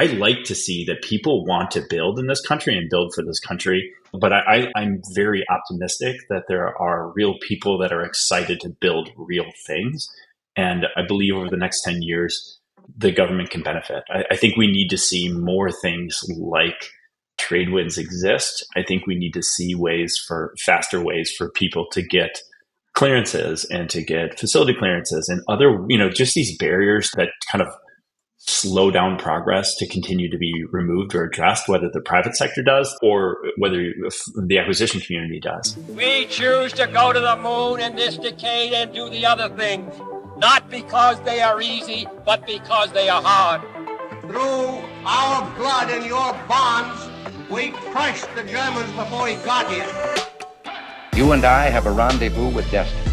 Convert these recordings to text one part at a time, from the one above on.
I like to see that people want to build in this country and build for this country. But I'm very optimistic that there are real people that are excited to build real things. And I believe over the next 10 years, the government can benefit. I think we need to see more things like Tradewinds exist. I think we need to see faster ways for people to get clearances and to get facility clearances and other, just these barriers that kind of slow down progress to continue to be removed or addressed, whether the private sector does or whether the acquisition community does. We choose to go to the moon in this decade and do the other things, not because they are easy, but because they are hard. Through our blood and your bonds, we crushed the Germans before he got here. You and I have a rendezvous with destiny.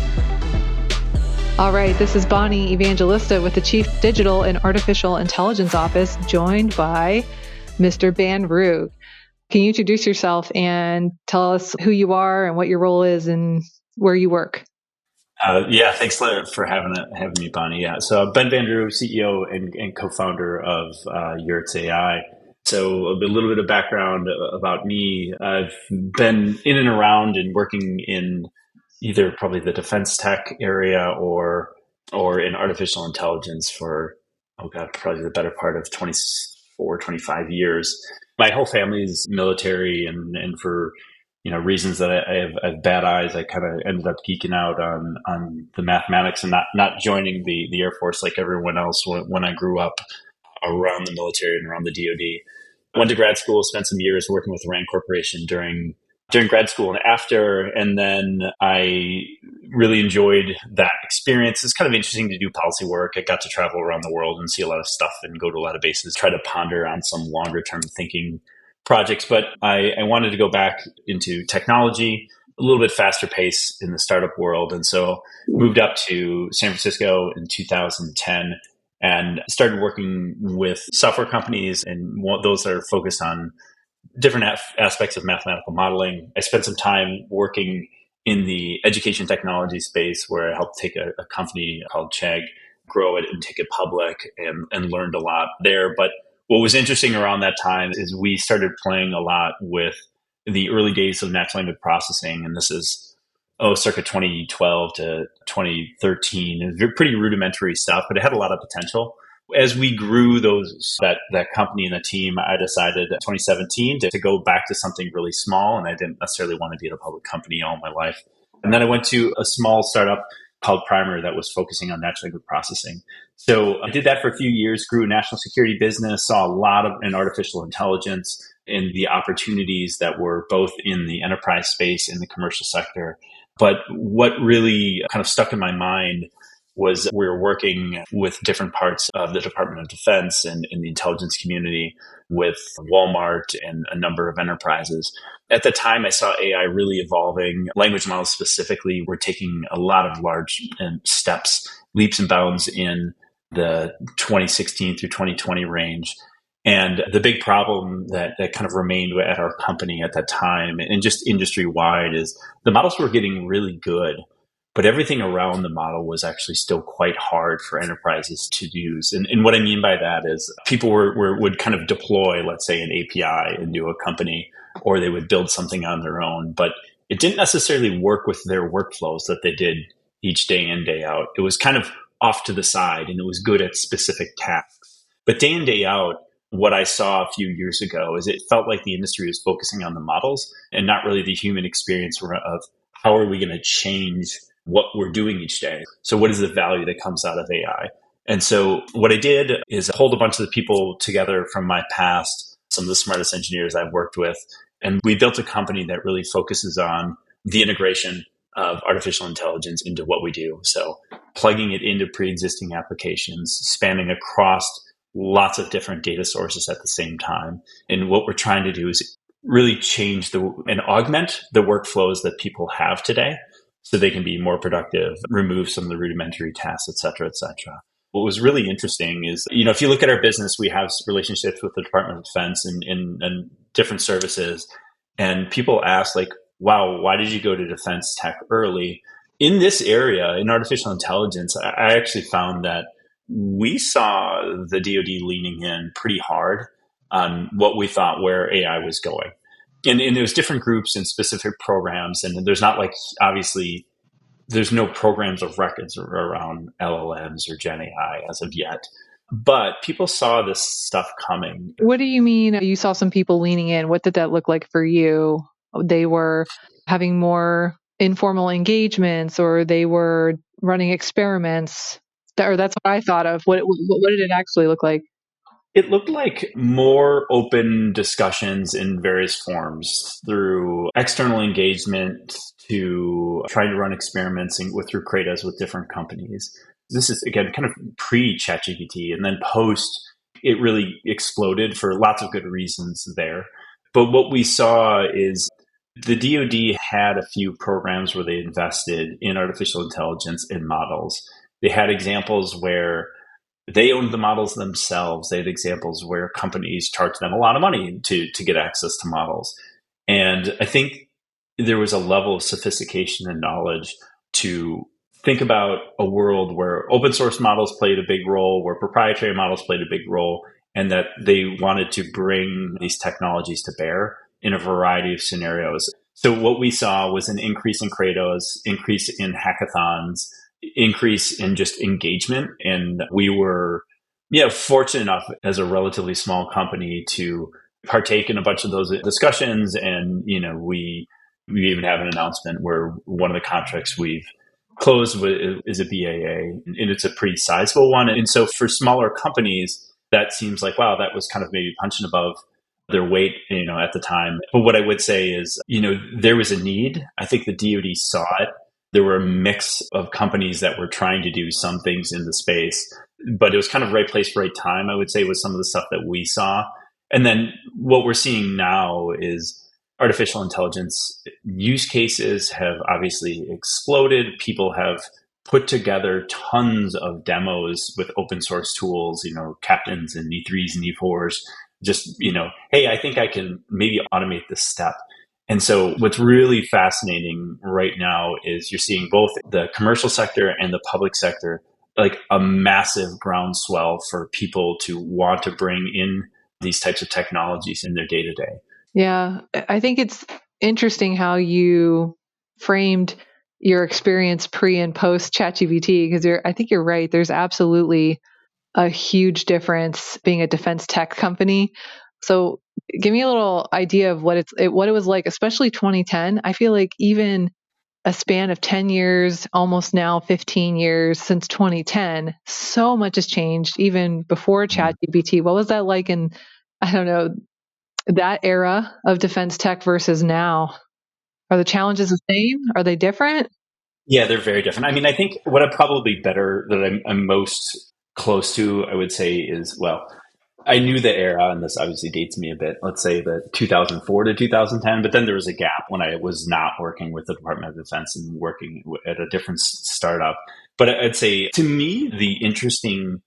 All right, this is Bonnie Evangelista with the Chief Digital and Artificial Intelligence Office, joined by Mr. Van Roo. Can you introduce yourself and tell us who you are and what your role is and where you work? Thanks for having me, Bonnie. Yeah, so Ben Van Roo, CEO and co-founder of Yurts AI. So a little bit of background about me. I've been in and around and working in either probably the defense tech area or in artificial intelligence for, probably the better part of 24, 25 years. My whole family is military, and for reasons that I have bad eyes, I kind of ended up geeking out on the mathematics and not joining the Air Force like everyone else when I grew up, around the military and around the DoD. Went to grad school, spent some years working with the Rand Corporation during grad school and after, and then I really enjoyed that experience. It's kind of interesting to do policy work. I got to travel around the world and see a lot of stuff and go to a lot of bases, try to ponder on some longer-term thinking projects. But I wanted to go back into technology, a little bit faster pace in the startup world. And so moved up to San Francisco in 2010, and started working with software companies and those that are focused on different aspects of mathematical modeling. I spent some time working in the education technology space, where I helped take a company called Chegg, grow it and take it public, and learned a lot there. But what was interesting around that time is we started playing a lot with the early days of natural language processing. And this is circa 2012 to 2013. It was pretty rudimentary stuff, but it had a lot of potential. As we grew that company and the team, I decided in 2017 to go back to something really small, and I didn't necessarily want to be at a public company all my life. And then I went to a small startup called Primer that was focusing on natural language processing. So I did that for a few years, grew a national security business, saw a lot of artificial intelligence and the opportunities that were both in the enterprise space and the commercial sector. But what really kind of stuck in my mind was we were working with different parts of the Department of Defense and in the intelligence community with Walmart and a number of enterprises. At the time, I saw AI really evolving. Language models specifically were taking a lot of large steps, leaps and bounds in the 2016 through 2020 range. And the big problem that kind of remained at our company at that time, and just industry-wide, is the models were getting really good, but everything around the model was actually still quite hard for enterprises to use. And what I mean by that is people would kind of deploy, let's say, an API into a company, or they would build something on their own, but it didn't necessarily work with their workflows that they did each day in, day out. It was kind of off to the side, and it was good at specific tasks. But day in, day out, what I saw a few years ago is it felt like the industry was focusing on the models and not really the human experience of how are we going to change what we're doing each day. So what is the value that comes out of AI? And so what I did is hold a bunch of the people together from my past, some of the smartest engineers I've worked with, and we built a company that really focuses on the integration of artificial intelligence into what we do. So plugging it into pre-existing applications, spanning across lots of different data sources at the same time. And what we're trying to do is really change and augment the workflows that people have today so they can be more productive, remove some of the rudimentary tasks, et cetera, et cetera. What was really interesting is, if you look at our business, we have relationships with the Department of Defense and different services. And people ask, like, wow, why did you go to defense tech early? In this area, in artificial intelligence, I actually found that we saw the DoD leaning in pretty hard on what we thought where AI was going. And there's different groups and specific programs, and there's not like, obviously, there's no programs of records around LLMs or Gen AI as of yet. But people saw this stuff coming. What do you mean you saw some people leaning in? What did that look like for you? They were having more informal engagements, or they were running experiments, or that's what I thought of. What did it actually look like? It looked like more open discussions in various forms through external engagement to trying to run experiments through CRADAs with different companies. This is, again, kind of pre-ChatGPT, and then post, it really exploded for lots of good reasons there. But what we saw is the DoD had a few programs where they invested in artificial intelligence and models. They had examples where they owned the models themselves. They had examples where companies charged them a lot of money to get access to models. And I think there was a level of sophistication and knowledge to think about a world where open source models played a big role, where proprietary models played a big role, and that they wanted to bring these technologies to bear in a variety of scenarios. So what we saw was an increase in CRADAs, increase in hackathons, increase in just engagement. And we were fortunate enough as a relatively small company to partake in a bunch of those discussions. And we even have an announcement where one of the contracts we've closed with is a BAA, and it's a pretty sizable one. And so for smaller companies, that seems like, wow, that was kind of maybe punching above their weight, at the time. But what I would say is, there was a need. I think the DoD saw it. There were a mix of companies that were trying to do some things in the space, but it was kind of right place, right time, I would say, with some of the stuff that we saw. And then what we're seeing now is artificial intelligence use cases have obviously exploded. People have put together tons of demos with open source tools, captains and E3s and E4s, just, hey, I think I can maybe automate this step. And so what's really fascinating right now is you're seeing both the commercial sector and the public sector, like a massive groundswell for people to want to bring in these types of technologies in their day-to-day. Yeah, I think it's interesting how you framed your experience pre and post ChatGPT, because I think you're right. There's absolutely a huge difference being a defense tech company. So give me a little idea of what it was like, especially 2010. I feel like even a span of 10 years, almost now 15 years since 2010, so much has changed even before ChatGPT. What was that like in, I don't know, that era of defense tech versus now? Are the challenges the same? Are they different? Yeah, they're very different. I mean, I think what I'm probably better that I'm most close to, I would say, is, well, I knew the era, and this obviously dates me a bit, let's say the 2004 to 2010, but then there was a gap when I was not working with the Department of Defense and working at a different startup. But I'd say, to me, the interesting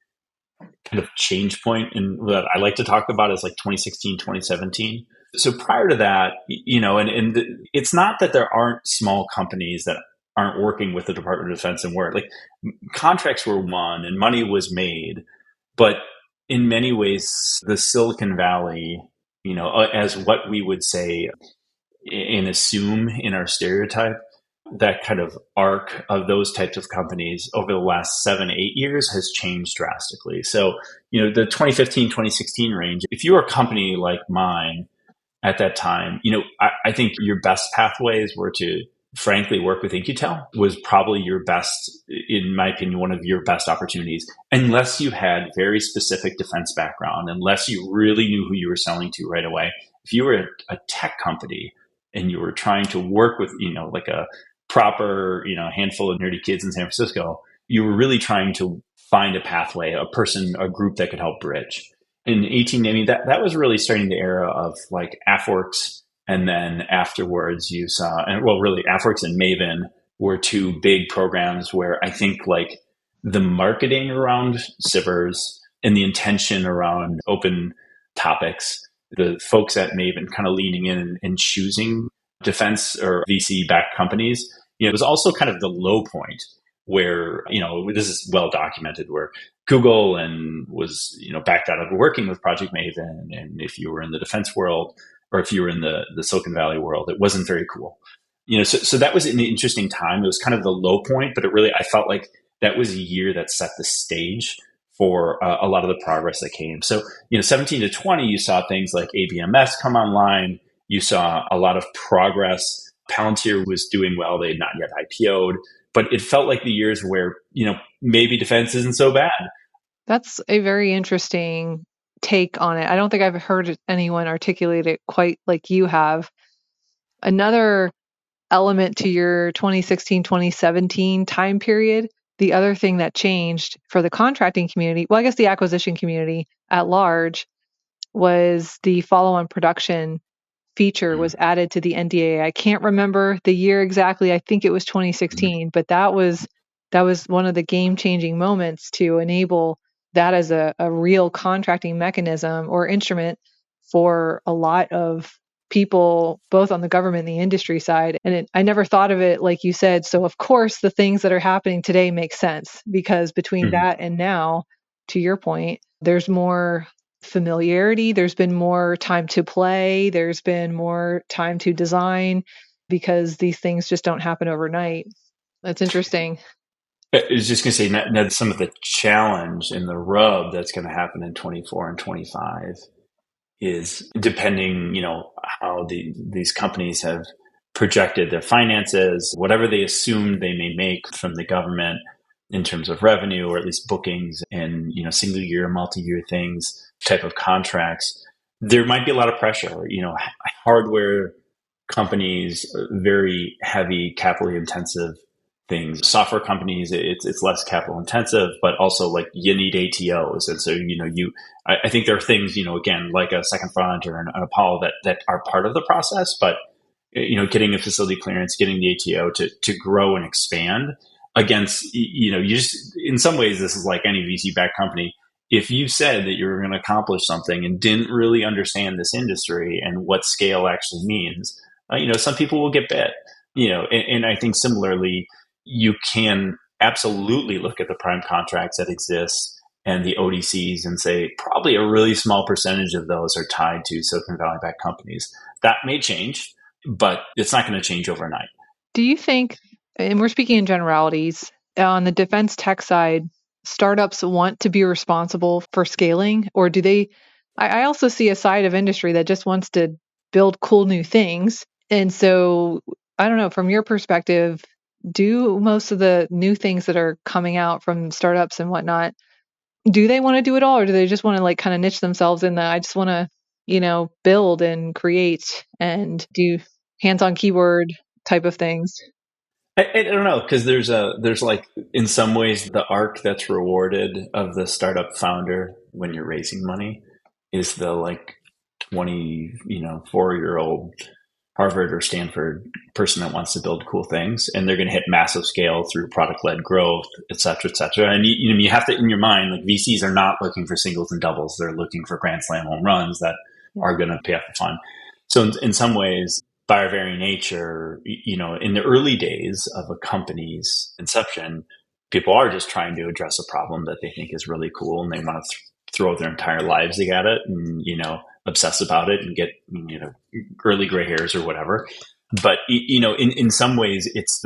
kind of change point and that I like to talk about is like 2016, 2017. So prior to that, it's not that there aren't small companies that aren't working with the Department of Defense and work, like contracts were won and money was made, but in many ways, the Silicon Valley, as what we would say and assume in our stereotype, that kind of arc of those types of companies over the last 7-8 years has changed drastically. So, the 2015, 2016 range, if you're a company like mine at that time, I think your best pathways were to, frankly, work with In-Q-Tel was probably your best, in my opinion, one of your best opportunities, unless you had very specific defense background, unless you really knew who you were selling to right away. If you were a tech company and you were trying to work with, like a proper, handful of nerdy kids in San Francisco, you were really trying to find a pathway, a person, a group that could help bridge. In 18, that was really starting the era of like AFWERX. And then afterwards you saw, really AFWERX and Maven were two big programs where I think like the marketing around SIPRs and the intention around open topics, the folks at Maven kind of leaning in and choosing defense or VC-backed companies, it was also kind of the low point where, this is well documented, where Google and was, you know, backed out of working with Project Maven. And if you were in the defense world or if you were in the Silicon Valley world, it wasn't very cool. You know, so that was an interesting time. It was kind of the low point, but it really, I felt like that was a year that set the stage for a lot of the progress that came. So, you know, 17 to 20, you saw things like ABMS come online. You saw a lot of progress. Palantir was doing well. They had not yet IPO'd, but it felt like the years where, you know, maybe defense isn't so bad. That's a very interesting take on it. I don't think I've heard anyone articulate it quite like you have. Another element to your 2016, 2017 time period. The other thing that changed for the contracting community, well, I guess the acquisition community at large, was the follow-on production feature was added to the NDAA. I can't remember the year exactly. I think it was 2016, but that was one of the game-changing moments to enable that as a real contracting mechanism or instrument for a lot of people, both on the government and the industry side. And I never thought of it like you said. So of course, the things that are happening today make sense, because between that and now, to your point, there's more familiarity, there's been more time to play, there's been more time to design, because these things just don't happen overnight. That's interesting. I was just going to say, that's some of the challenge and the rub that's going to happen in 24 and 25. Is depending, you know, how these companies have projected their finances, whatever they assumed they may make from the government in terms of revenue, or at least bookings and, you know, single year, multi-year things, type of contracts, there might be a lot of pressure. You know, hardware companies, very heavy, capital intensive things. Software companies, it's less capital intensive, but also like you need ATOs. And so, you know, I think there are things, you know, again, like a Second Front or an Apollo that are part of the process, but, you know, getting a facility clearance, getting the ATO to grow and expand against, you know, you just, in some ways, this is like any VC backed company. If you said that you were going to accomplish something and didn't really understand this industry and what scale actually means, you know, some people will get bit, you know, and I think similarly, you can absolutely look at the prime contracts that exist and the ODCs and say probably a really small percentage of those are tied to Silicon Valley-backed companies. That may change, but it's not going to change overnight. Do you think, and we're speaking in generalities, on the defense tech side, startups want to be responsible for scaling? Or do they, I also see a side of industry that just wants to build cool new things. And so, I don't know, from your perspective, do most of the new things that are coming out from startups and whatnot, do they want to do it all? Or do they just want to like kind of niche themselves in the, I just want to, you know, build and create and do hands-on keyboard type of things? I don't know. Cause there's like, in some ways, the arc that's rewarded of the startup founder when you're raising money is the like 24-year-old Harvard or Stanford person that wants to build cool things, and they're going to hit massive scale through product-led growth, et cetera, et cetera. And you have to, in your mind, like VCs are not looking for singles and doubles. They're looking for grand slam home runs that are going to pay off the fund. So in some ways, by our very nature, you know, in the early days of a company's inception, people are just trying to address a problem that they think is really cool, and they want to throw their entire lives at it and, you know, obsess about it and get, you know, early gray hairs or whatever. But, you know, in some ways, it's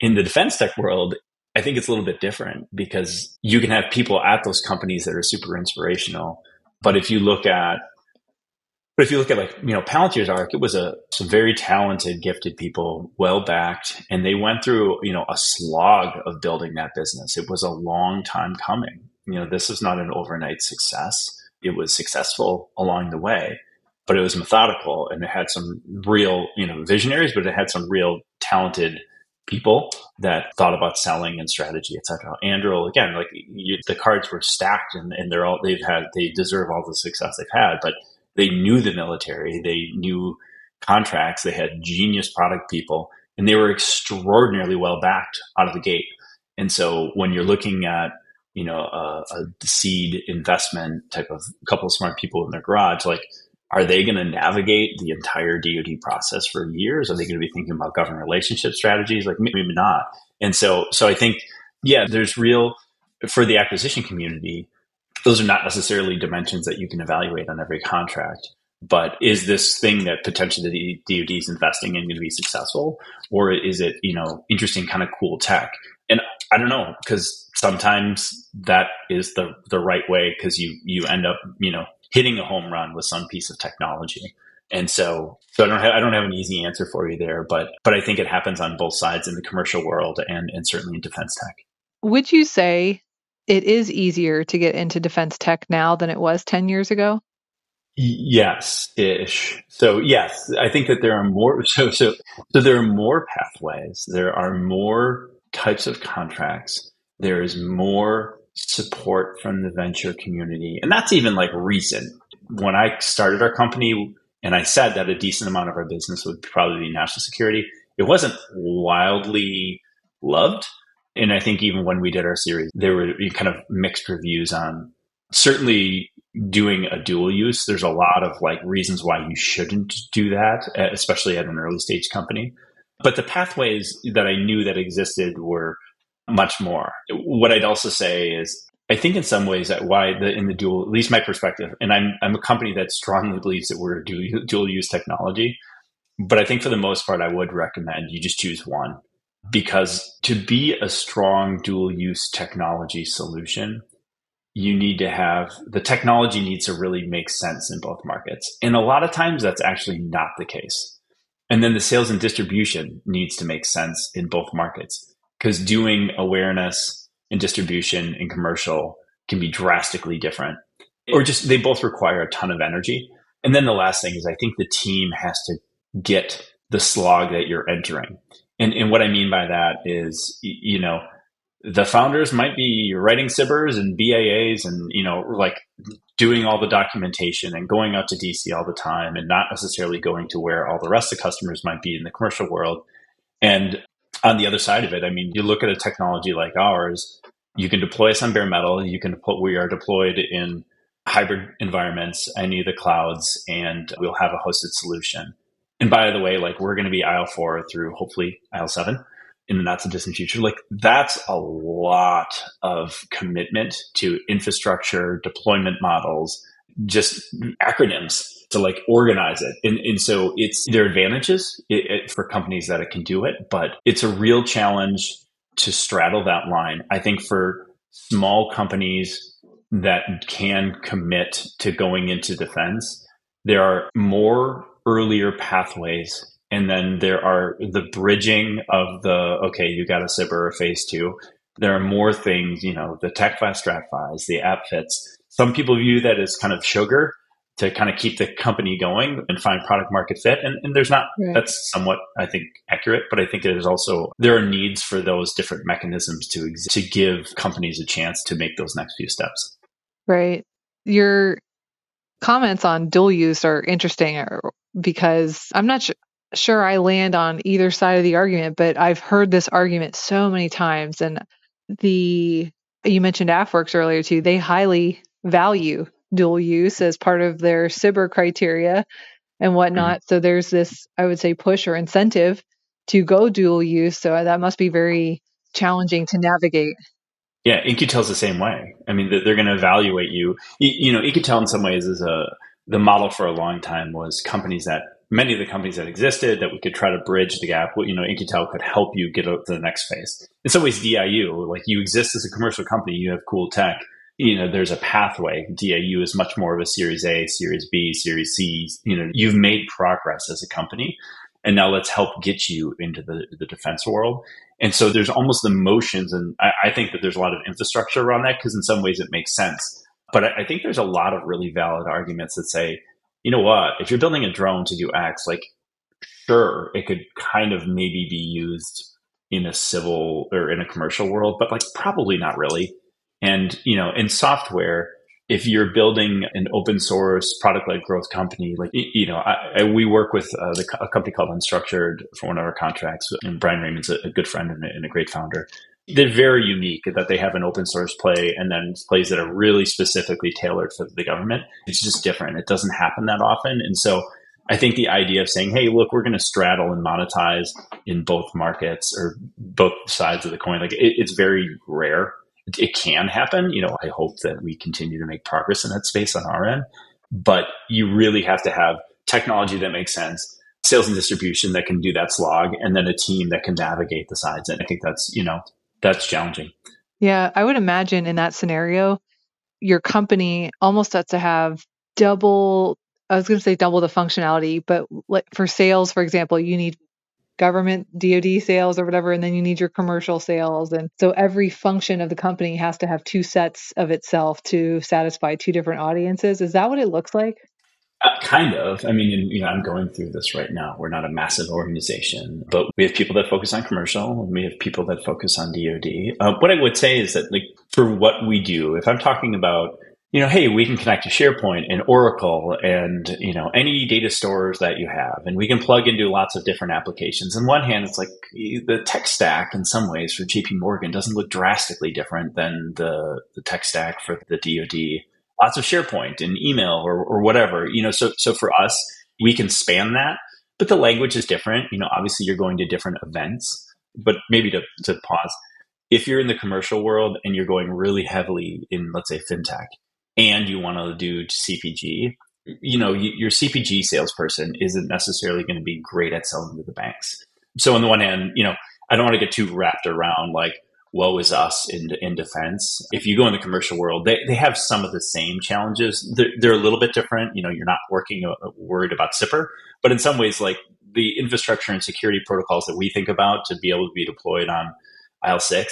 in the defense tech world, I think it's a little bit different, because you can have people at those companies that are super inspirational. But if you look at like, you know, Palantir's arc, it was some very talented, gifted people, well-backed, and they went through, you know, a slog of building that business. It was a long time coming. You know, this was not an overnight success. It was successful along the way, but it was methodical, and it had some real, you know, visionaries, but it had some real talented people that thought about selling and strategy, et cetera. Anduril, again, like the cards were stacked, and they deserve all the success they've had, but they knew the military, they knew contracts, they had genius product people, and they were extraordinarily well backed out of the gate. And so when you're looking at, you know, a seed investment type of couple of smart people in their garage, like, are they going to navigate the entire DoD process for years? Are they going to be thinking about government relationship strategies? Like, maybe not. And so I think, yeah, there's real for the acquisition community, those are not necessarily dimensions that you can evaluate on every contract. But is this thing that potentially the DoD is investing in going to be successful, or is it, you know, interesting, kind of cool tech? And I don't know, because sometimes that is the right way, because you end up, you know, hitting a home run with some piece of technology. And so I don't have an easy answer for you there, but I think it happens on both sides in the commercial world and certainly in defense tech. Would you say it is easier to get into defense tech now than it was 10 years ago? Yes-ish. So yes, I think that there are more. So there are more pathways. There are more types of contracts. There is more support from the venture community, and that's even like recent. When I started our company, and I said that a decent amount of our business would probably be national security, it wasn't wildly loved. And I think even when we did our series, there were kind of mixed reviews on certainly doing a dual use. There's a lot of like reasons why you shouldn't do that, especially at an early stage company. But the pathways that I knew that existed were much more. What I'd also say is, I think in some ways that why in the dual, at least my perspective, and I'm a company that strongly believes that we're a dual use technology, but I think for the most part, I would recommend you just choose one, because to be a strong dual use technology solution, you need to have the technology needs to really make sense in both markets. And a lot of times that's actually not the case. And then the sales and distribution needs to make sense in both markets, because doing awareness and distribution and commercial can be drastically different, or just they both require a ton of energy. And then the last thing is, I think the team has to get the slog that you're entering. And what I mean by that is, you know, the founders might be writing SIPRs and BAAs and, you know, like doing all the documentation and going out to DC all the time and not necessarily going to where all the rest of the customers might be in the commercial world. And on the other side of it, I mean, you look at a technology like ours, you can deploy us on bare metal. We are deployed in hybrid environments, any of the clouds, and we'll have a hosted solution. And by the way, like we're going to be IL4 through hopefully IL7. In the not so distant future, like that's a lot of commitment to infrastructure, deployment models, just acronyms to like organize it. And so it's there are advantages for companies that it can do it, but it's a real challenge to straddle that line. I think for small companies that can commit to going into defense, there are more earlier pathways. And then there are the bridging of the, okay, you got a SIPR or phase two. There are more things, you know, the TechFi, StratFis, the app fits. Some people view that as kind of sugar to kind of keep the company going and find product market fit. And there's not, right. That's somewhat, I think, accurate, but I think there's also, there are needs for those different mechanisms to exist, to give companies a chance to make those next few steps. Right. Your comments on dual use are interesting, because I'm not sure I land on either side of the argument, but I've heard this argument so many times. And you mentioned AFWERX earlier too, they highly value dual use as part of their SIBR criteria and whatnot. Mm-hmm. So there's this, I would say, push or incentive to go dual use. So that must be very challenging to navigate. Yeah, In-Q-Tel's the same way. I mean, they're going to evaluate you. You know, In-Q-Tel in some ways is the model for a long time was companies that many of the companies that existed that we could try to bridge the gap. You know, In-Q-Tel could help you get to the next phase. In some ways, DIU, like you exist as a commercial company, you have cool tech, you know, there's a pathway. DIU is much more of a series A, series B, series C. You know, you've made progress as a company, and now let's help get you into the defense world. And so there's almost the motions. And I think that there's a lot of infrastructure around that, because in some ways it makes sense. But I think there's a lot of really valid arguments that say, you know what, if you're building a drone to do X, like, sure, it could kind of maybe be used in a civil or in a commercial world, but like probably not really. And, you know, in software, if you're building an open source product-led growth company, like, you know, we work with a company called Unstructured for one of our contracts. And Brian Raymond's a good friend and a great founder. They're very unique that they have an open source play and then plays that are really specifically tailored for the government. It's just different. It doesn't happen that often. And so I think the idea of saying, hey, look, we're going to straddle and monetize in both markets or both sides of the coin, like it's very rare. it can happen. You know, I hope that we continue to make progress in that space on our end, but you really have to have technology that makes sense, sales and distribution that can do that slog, and then a team that can navigate the sides. And I think that's, you know, that's challenging. Yeah. I would imagine in that scenario, your company almost has to have double the functionality, but like for sales, for example, you need government DoD sales or whatever, and then you need your commercial sales. And so every function of the company has to have two sets of itself to satisfy two different audiences. Is that what it looks like? Kind of. I mean, you know, I'm going through this right now. We're not a massive organization, but we have people that focus on commercial, and we have people that focus on DoD. What I would say is that, like, for what we do, if I'm talking about, you know, hey, we can connect to SharePoint and Oracle and, you know, any data stores that you have, and we can plug into lots of different applications. On one hand, it's like the tech stack in some ways for JP Morgan doesn't look drastically different than the tech stack for the DoD. Lots of SharePoint and email or whatever, you know, so for us, we can span that, but the language is different. You know, obviously you're going to different events, but maybe to pause, if you're in the commercial world and you're going really heavily in, let's say, fintech, and you want to do CPG, you know, your CPG salesperson isn't necessarily going to be great at selling to the banks. So on the one hand, you know, I don't want to get too wrapped around like, woe is us in defense. If you go in the commercial world, they have some of the same challenges. They're a little bit different. You know, you're not worried about SIPR, but in some ways, like the infrastructure and security protocols that we think about to be able to be deployed on IL6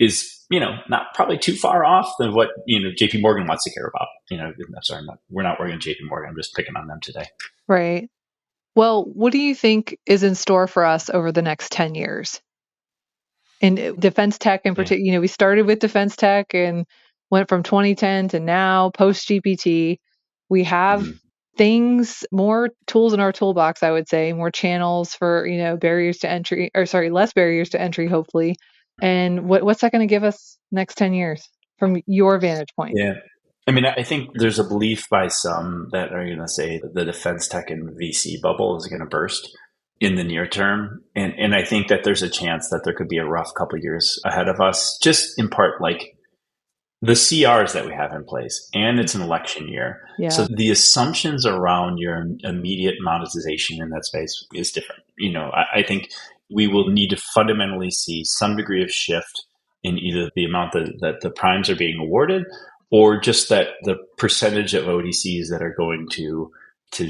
is, you know, not probably too far off than what, you know, JP Morgan wants to care about. You know, I'm sorry, we're not working on JP Morgan. I'm just picking on them today. Right. Well, what do you think is in store for us over the next 10 years? And defense tech in particular, you know, we started with defense tech and went from 2010 to now post-GPT. We have things, more tools in our toolbox, I would say, more channels for, you know, less barriers to entry, hopefully. And what's that going to give us next 10 years from your vantage point? Yeah. I mean, I think there's a belief by some that are going to say that the defense tech and VC bubble is going to burst in the near term. And I think that there's a chance that there could be a rough couple of years ahead of us, just in part, like the CRs that we have in place, and it's an election year. Yeah. So the assumptions around your immediate monetization in that space is different. You know, I think we will need to fundamentally see some degree of shift in either the amount that the primes are being awarded, or just that the percentage of ODCs that are going to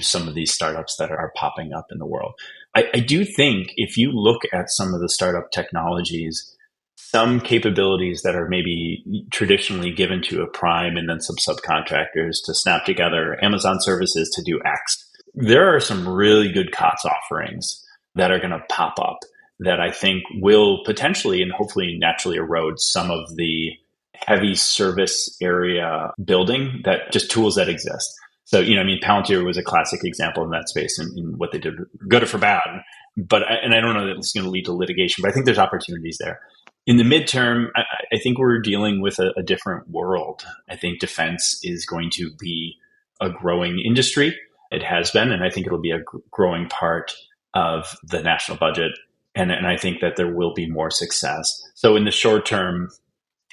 some of these startups that are popping up in the world. I do think if you look at some of the startup technologies, some capabilities that are maybe traditionally given to a prime and then some subcontractors to snap together, Amazon services to do X, there are some really good COTS offerings that are going to pop up that I think will potentially and hopefully naturally erode some of the heavy service area building that just tools that exist. So, you know, I mean, Palantir was a classic example in that space and what they did, good or bad. But, and I don't know that it's going to lead to litigation, but I think there's opportunities there. In the midterm, I think we're dealing with a different world. I think defense is going to be a growing industry. It has been, and I think it'll be a growing part of the national budget. And I think that there will be more success. So in the short term,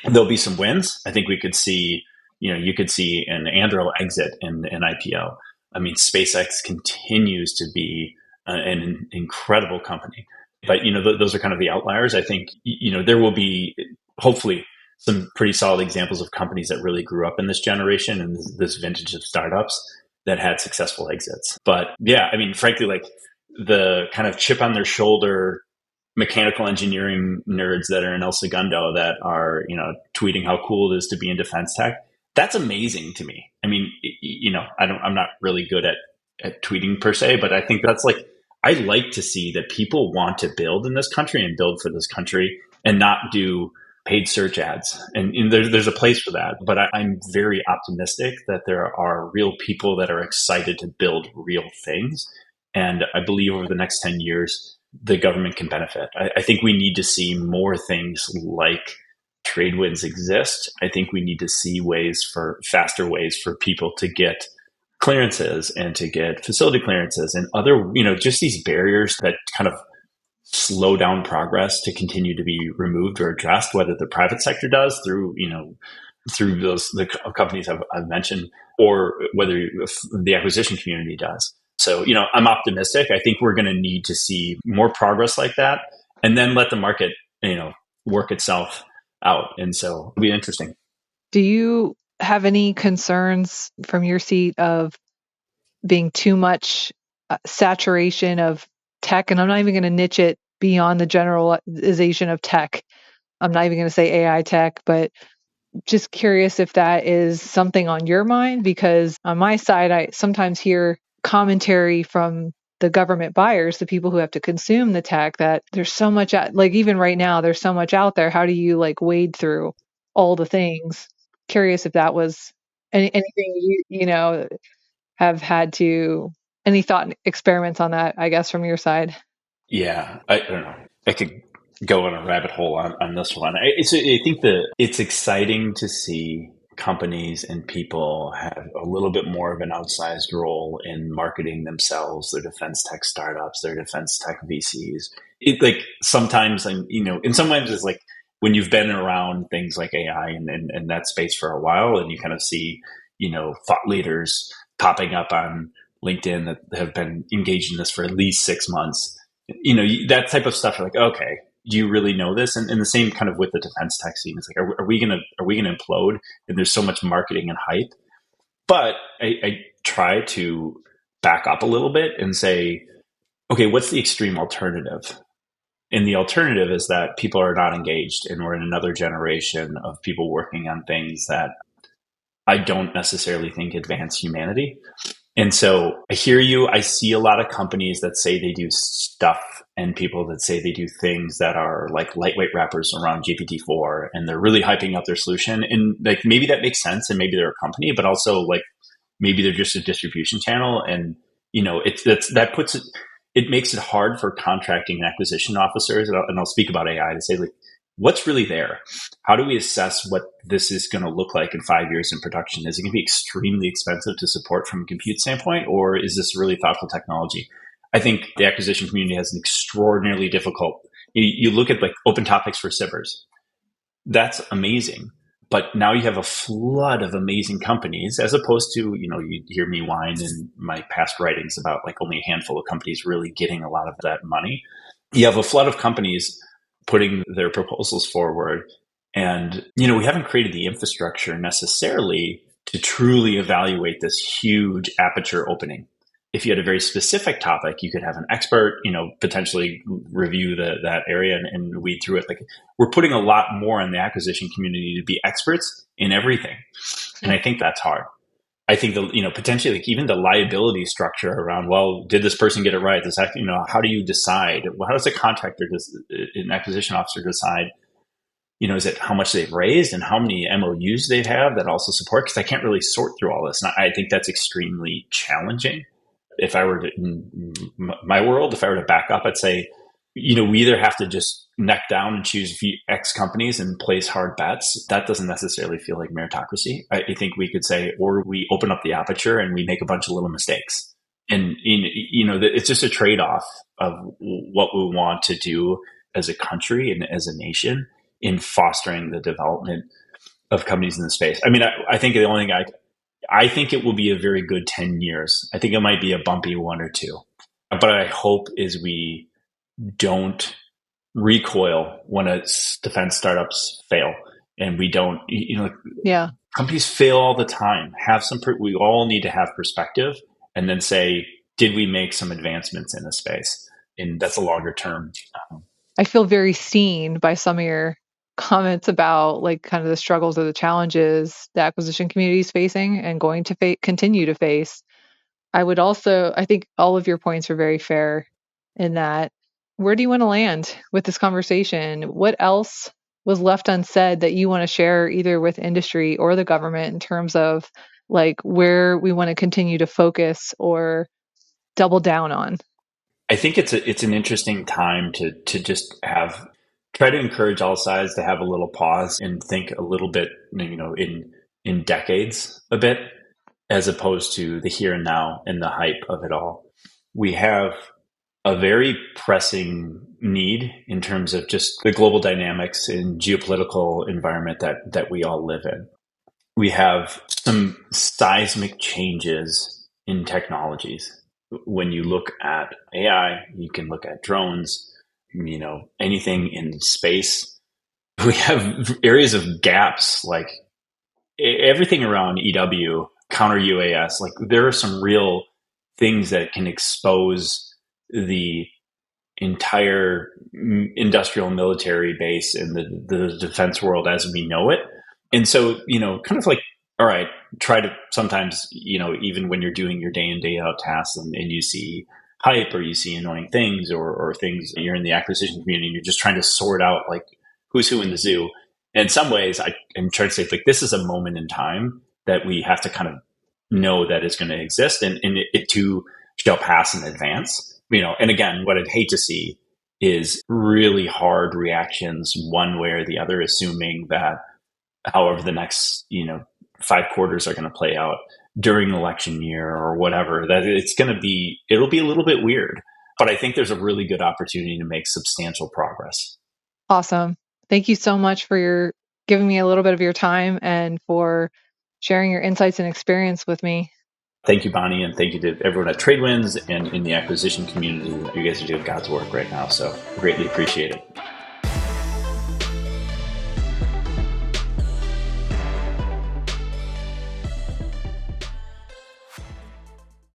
there'll be some wins. I think we could see, you know, you could see an Anduril exit and an IPO. I mean, SpaceX continues to be an incredible company. But, you know, those are kind of the outliers. I think, you know, there will be hopefully some pretty solid examples of companies that really grew up in this generation and this vintage of startups that had successful exits. But yeah, I mean, frankly, like the kind of chip on their shoulder mechanical engineering nerds that are in El Segundo that are, you know, tweeting how cool it is to be in defense tech, that's amazing to me. I mean, you know, I'm not really good at tweeting per se, but I think that's like, I like to see that people want to build in this country and build for this country and not do paid search ads. And there's a place for that, but I'm very optimistic that there are real people that are excited to build real things. And I believe over the next 10 years, the government can benefit. I think we need to see more things like Tradewinds exist. I think we need to see faster ways for people to get clearances and to get facility clearances and other, you know, just these barriers that kind of slow down progress to continue to be removed or addressed, whether the private sector does through, through those the companies I've mentioned, or whether the acquisition community does. So, I'm optimistic. I think we're going to need to see more progress like that, and then let the market, work itself out. And so it'll be interesting. Do you have any concerns from your seat of being too much saturation of tech? And I'm not even going to niche it beyond the generalization of tech. I'm not even going to say AI tech, but just curious if that is something on your mind, because on my side, I sometimes hear commentary from the government buyers, the people who have to consume the tech, that there's so much, like even right now, there's so much out there. How do you wade through all the things? Curious if that was anything you have had to, any thought experiments on that, I guess, from your side? Yeah, I don't know. I could go on a rabbit hole on this one. I think that it's exciting to see companies and people have a little bit more of an outsized role in marketing themselves, their defense tech startups, their defense tech VCs. It sometimes, and sometimes it's when you've been around things like AI and that space for a while, and you kind of see, thought leaders popping up on LinkedIn that have been engaged in this for at least 6 months, that type of stuff, you're okay, do you really know this? And the same kind of with the defense tech scene. It's are we going to implode? And there's so much marketing and hype. But I try to back up a little bit and say, okay, what's the extreme alternative? And the alternative is that people are not engaged, and we're in another generation of people working on things that I don't necessarily think advance humanity. And so I hear you. I see a lot of companies that say they do stuff and people that say they do things that are lightweight wrappers around GPT-4, and they're really hyping up their solution. And maybe that makes sense, and maybe they're a company, but also maybe they're just a distribution channel. And, it makes it hard for contracting and acquisition officers. And I'll speak about AI to say what's really there? How do we assess what this is going to look like in 5 years in production? Is it going to be extremely expensive to support from a compute standpoint, or is this really thoughtful technology? I think the acquisition community has an extraordinarily difficult... You look at open topics for SIPRs. That's amazing. But now you have a flood of amazing companies, as opposed to, you hear me whine in my past writings about only a handful of companies really getting a lot of that money. You have a flood of companies putting their proposals forward. And, we haven't created the infrastructure necessarily to truly evaluate this huge aperture opening. If you had a very specific topic, you could have an expert, potentially review that area and weed through it. We're putting a lot more on the acquisition community to be experts in everything. And I think that's hard. I think potentially even the liability structure around, did this person get it right? How do you decide? How does a contractor, an acquisition officer decide, is it how much they've raised and how many MOUs they have that also support? Because I can't really sort through all this. And I think that's extremely challenging. If I were to, in my world, if I were to back up, I'd say, we either have to just neck down and choose a few X companies and place hard bets. That doesn't necessarily feel like meritocracy. I think we could say, or we open up the aperture and we make a bunch of little mistakes. And, it's just a trade-off of what we want to do as a country and as a nation in fostering the development of companies in the space. I mean, I think the only thing I think it will be a very good 10 years. I think it might be a bumpy one or two. But I hope is we don't recoil when defense startups fail. And we don't, companies fail all the time. We all need to have perspective and then say, did we make some advancements in this space? And that's a longer term. I feel very seen by some of your comments about kind of the struggles or the challenges the acquisition community is facing and going to continue to face. I think all of your points are very fair in that. Where do you want to land with this conversation? What else was left unsaid that you want to share either with industry or the government in terms of where we want to continue to focus or double down on? I think it's an interesting time to just try to encourage all sides to have a little pause and think a little bit, in decades a bit, as opposed to the here and now and the hype of it all. We have a very pressing need in terms of just the global dynamics and geopolitical environment that we all live in. We have some seismic changes in technologies. When you look at AI, you can look at drones, you know, anything in space. We have areas of gaps, like everything around EW, counter UAS. Like there are some real things that can expose the entire industrial military base and the defense world as we know it. And so, you know, kind of like, all right, try to sometimes, you know, even when you're doing your day in, day out tasks and you see hype or you see annoying things or things, you're in the acquisition community and you're just trying to sort out like who's who in the zoo. And in some ways, I'm trying to say, like, this is a moment in time that we have to kind of know that is going to exist and it too shall pass in advance. You know, and again, what I'd hate to see is really hard reactions one way or the other, assuming that however the next, you know, 5 quarters are going to play out during election year or whatever, that it'll be a little bit weird. But I think there's a really good opportunity to make substantial progress. Awesome. Thank you so much for giving me a little bit of your time and for sharing your insights and experience with me. Thank you, Bonnie, and thank you to everyone at Tradewinds and in the acquisition community. You guys are doing God's work right now, so greatly appreciate it.